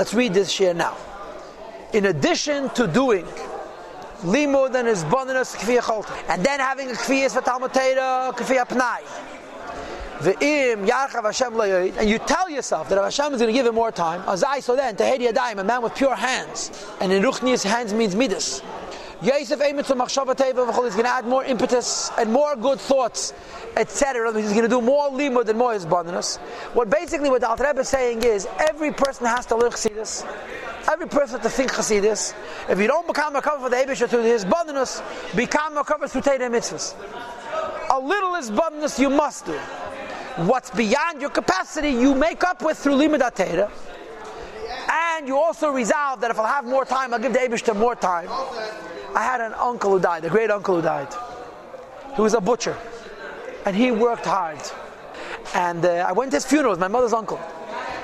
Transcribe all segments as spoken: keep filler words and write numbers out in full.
Let's read this shir now. In addition to doing limud and hisbonenus k'fiyah cholta, and then having a k'fiyah for Talmud Torah, k'fiyah pnai, ve'im yarchav Hashem layoid, and you tell yourself that if Hashem is going to give him more time, azai so then tehid yadayim, a man with pure hands, and in ruchni's hands means midas. Yosef Eimitz Machshava Teva V'chol, he's going to add more impetus and more good thoughts, et cetera. He's going to do more limud and more hisbonenus. What basically what the Alter Rebbe is saying is, every person has to learn Chasidus. Every person has to think Chasidus. If you don't become a cover for the Ebishter through hisbonenus, become a cover through Tane mitzvahs. A little hisbonenus you must do. What's beyond your capacity, you make up with through limud atayra. And you also resolve that if I'll have more time, I'll give the Ebishter more time. I had an uncle who died, a great uncle who died. He was a butcher, and he worked hard. And uh, I went to his funeral, my mother's uncle,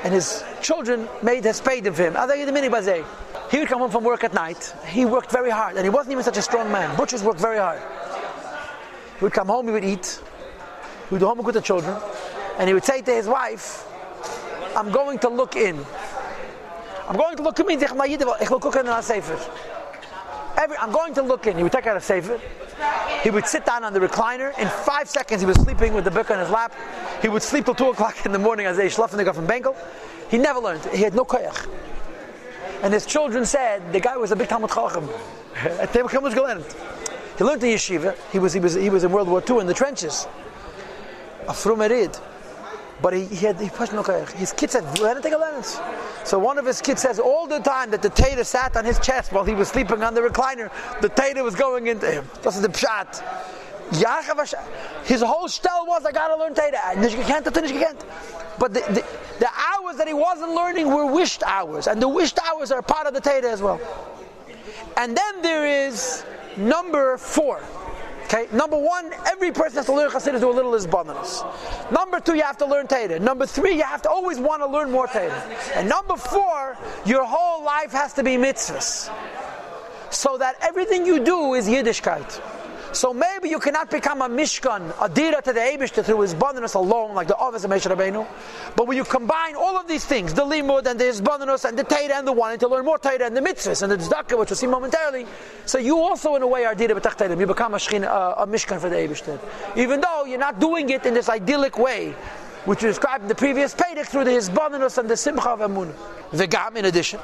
and his children made his paydim for him. He would come home from work at night. He worked very hard, and he wasn't even such a strong man. Butchers worked very hard. He would come home, he would eat, he would do homework with the children, and he would say to his wife, I'm going to look in. I'm going to look in. Every, I'm going to look in. He would take out a sefer. He would sit down on the recliner. In five seconds, he was sleeping with the book on his lap. He would sleep till two o'clock in the morning as they schlafen and they got from Bengal. He never learned. He had no koyach. And his children said the guy was a big Talmud Chacham. He learned the yeshiva. He was he was he was in World War Two in the trenches. A frumerid. But he, he had he pushed no koyach. His kid said, "Why don't take a learn?" So one of his kids says all the time that the tater sat on his chest while he was sleeping on the recliner. The tater was going into him. This is the pshat. His whole shtel was, I gotta learn tater. But the, the, the hours that he wasn't learning were wished hours. And the wished hours are part of the tater as well. And then there is number four. Okay, number one, every person has to learn Chasidus, do a little hisbonenus. Number two, you have to learn Torah. Number three, you have to always want to learn more Torah. And number four, your whole life has to be mitzvahs. So that everything you do is Yiddishkeit. So maybe you cannot become a Mishkan, a Dira to the Ebishter through hisbonenus alone, like the Avos of Moshe Rabbeinu. But when you combine all of these things, the limud and the hisbonenus and the Torah and the wanting to learn more Torah and the mitzvahs and the Tzedakah, which we'll see momentarily, so you also in a way are Dira b'tach Tehillim. You become a, shchin, uh, a Mishkan for the Ebishter. Even though you're not doing it in this idyllic way, which we described in the previous Pesach through the hisbonenus and the simcha of emunah. The gam, in addition,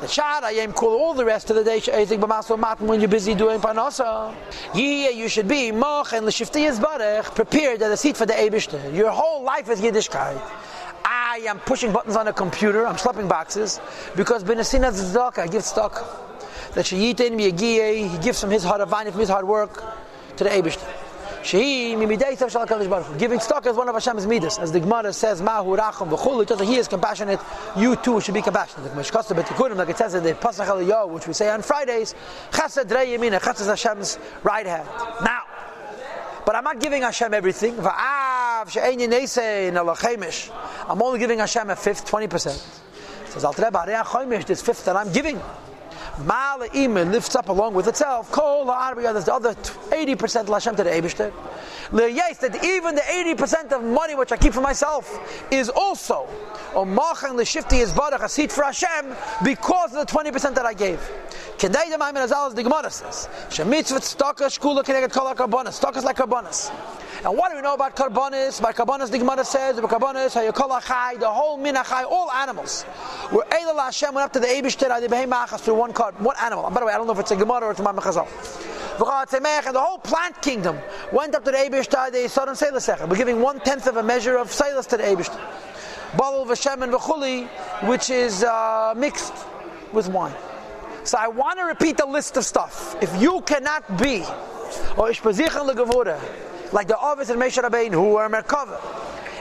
the shad ayem call all the rest of the day she'ezik b'maso matan when you're busy doing panasa. Ye, you should be moch and l'shifti yizbarech, prepared at a seat for the Ebishter. Your whole life is Yiddishkeit. I am pushing buttons on a computer. I'm slapping boxes because b'nesina tzedakah, I give tzedakah. That she'yitin mi'yagiyeh, he gives from his hard avani, from his hard work to the Ebishter. Giving tzedakah is one of Hashem's midas, as the Gemara says. Mahu rachum v'chul. It says that He is compassionate. You too should be compassionate. Like it says in the Pesach Eliyah, which we say on Fridays, Chesed Rei Yamina, Chesed is Hashem's right hand. Now, but I'm not giving Hashem everything. I'm only giving Hashem a fifth, twenty percent. Says Alter Rebbe, this fifth that I'm giving, Ma'ala Iman lifts up along with itself. Kol ha'arbi, there's the other eighty percent Lashem to the Ebishter. L'yais, that even the eighty percent of money which I keep for myself is also Omachan l'shifti yizbarach, a seat for Hashem, because of the twenty percent that I gave. Kedei d'mayim azal, as the Gemara says, Shemitzvot tzedakah shkula k'neged kol ha'karbonos. Tzedakah is like karbonos. And what do we know about karbonos? By karbonos, the Gemara says, the karbonos hayakol ha'chai, the whole min ha'chai, all animals. Where Eila Hashem went up to the Ebishter, Adi behem ha'achas, through one card, one animal. And by the way, I don't know if it's a Gemara or it's a Ma'amar Chazal. And the whole plant kingdom went up to the Ebishter. They saw them seilasech. We're giving one tenth of a measure of seilas to the Ebishter. Balul v'shemen v'chuli, which is uh, mixed with wine. So I want to repeat the list of stuff. If you cannot be, or ishpazichen legavura, like the Avos and Moshe Rabbeinu, who were Merkava,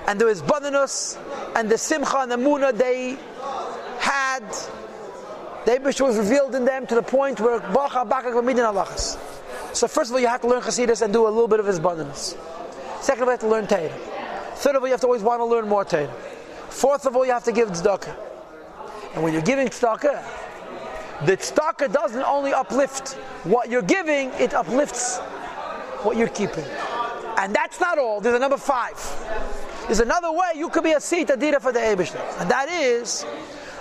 and there is hisbonenus and the simcha and the munah, they had. The Ebishter was revealed in them to the point where Bacha Bakak Vamidin Alachas. So first of all, you have to learn Chasidus and do a little bit of hisbonenus. Second of all, you have to learn Torah. Third of all, you have to always want to learn more Torah. Fourth of all, you have to give tzedakah. And when you're giving tzedakah, the tzedakah doesn't only uplift what you're giving, it uplifts what you're keeping. And that's not all. There's a number five. There's another way you could be a seat adira for the Ebishter. And that is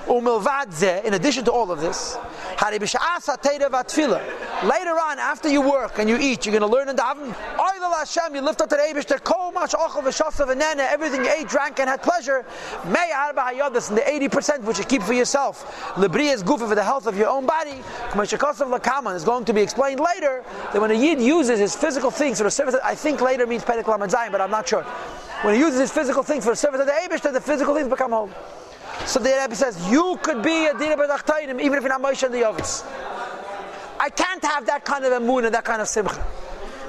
Umilvadze, in addition to all of this, later on, after you work and you eat, you're going to learn in daven. You lift up to the Ebishter, everything you ate, drank, and had pleasure. May Arba in the eighty percent which you keep for yourself, Libriya's gufa, for the health of your own body. Is going to be explained later that when a yid uses his physical things for the service, I think later means Pediclam and Zayin, but I'm not sure. When he uses his physical things for the service of the Ebishter, the physical things become holy. So the Rebbe says, you could be a Dira even if you're not Moshe and the Avos. I can't have that kind of a moon and that kind of simcha.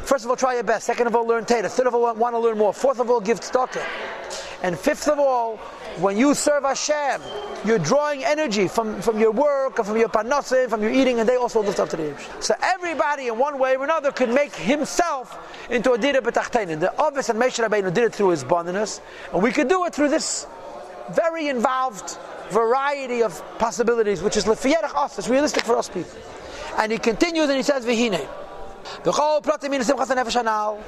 First of all, try your best. Second of all, learn Tane. Third of all, want to learn more. Fourth of all, give Tzedakah. And fifth of all, when you serve Hashem, you're drawing energy from, from your work, from your panasim, from your eating, and they also lift up to the Ebishter. So everybody, in one way or another, could make himself into a Dira b'tachtein. The Avos and Moshe Rabbeinu did it through Hisbonenus, and we could do it through this very involved variety of possibilities, which is lefiyerach us, it's realistic for us people. And he continues and he says, V'hine. B'chol pratim min Simchas HaNefesh hanal.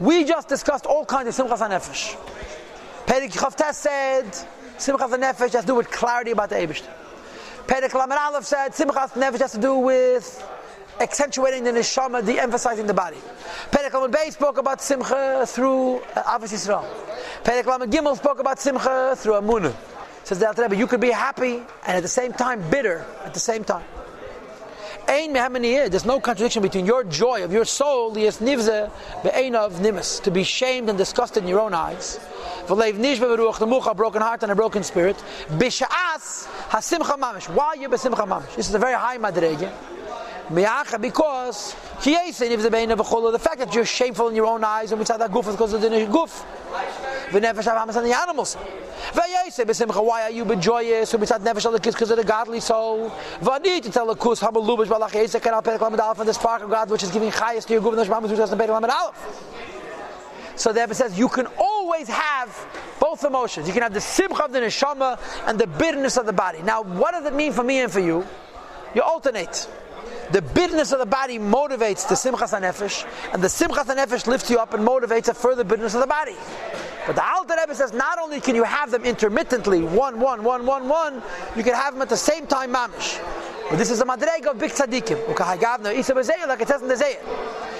We just discussed all kinds of Simchas HaNefesh. Perek Chavtes said, Simchas HaNefesh has to do with clarity about the Ebishter. Perek Lamed Aleph said, Simchas HaNefesh has to do with accentuating the Neshama, de-emphasizing the body. Perek Lamed Beis spoke about Simcha through uh, Avos Yisrael. Perek Lamed Gimel spoke about Simcha through Amunah. Says the Alter Rebbe, you could be happy and at the same time bitter at the same time. There's no contradiction between your joy of your soul, to be shamed and disgusted in your own eyes, a broken heart and a broken spirit, while you're b'simcha mamish. This is a very high madrege, because the fact that you're shameful in your own eyes, and we say that guf is because of the guf, and the animals. Why are you joyous? Because of the godly soul. And the spark of God which is giving chayas to your guf. So the Rebbe says you can always have both emotions. You can have the simcha of the neshama and the bitterness of the body. Now, what does it mean for me and for you? You alternate. The bitterness of the body motivates the Simchas HaNefesh, and the Simchas HaNefesh lifts you up and motivates a further bitterness of the body. But the Alter Rebbe says not only can you have them intermittently, one, one, one, one, one, you can have them at the same time, mamish. But this is a madrega of big tzaddikim, like it says in the Zayin,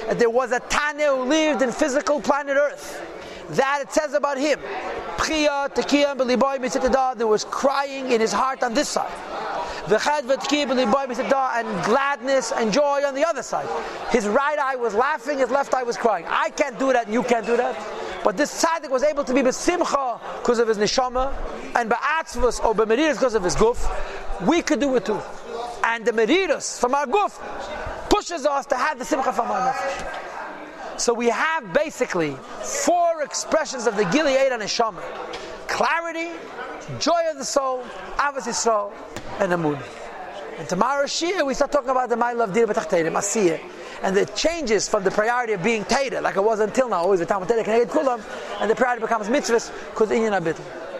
that there was a Tane who lived in physical planet Earth. That it says about him, there was crying in his heart on this side, and gladness and joy on the other side. His right eye was laughing, his left eye was crying. I can't do that, and you can't do that. But this tzaddik was able to be b'simcha because of his neshama, and ba'atzvus or b'meridas because of his guf. We could do it too. And the meridas from our guf pushes us to have the simcha from our nefesh. So we have basically four expressions of the Gilead and Neshama: clarity, joy of the soul, Avos Yisrael, and Amun. And tomorrow Shia, we start talking about the Ma'ila of Dira B'Tachtein, Masiyah. And it changes from the priority of being Teda, like it was until now, always the Talmud Chacham, and the priority becomes mitzvahs, because Inyan HaBittul.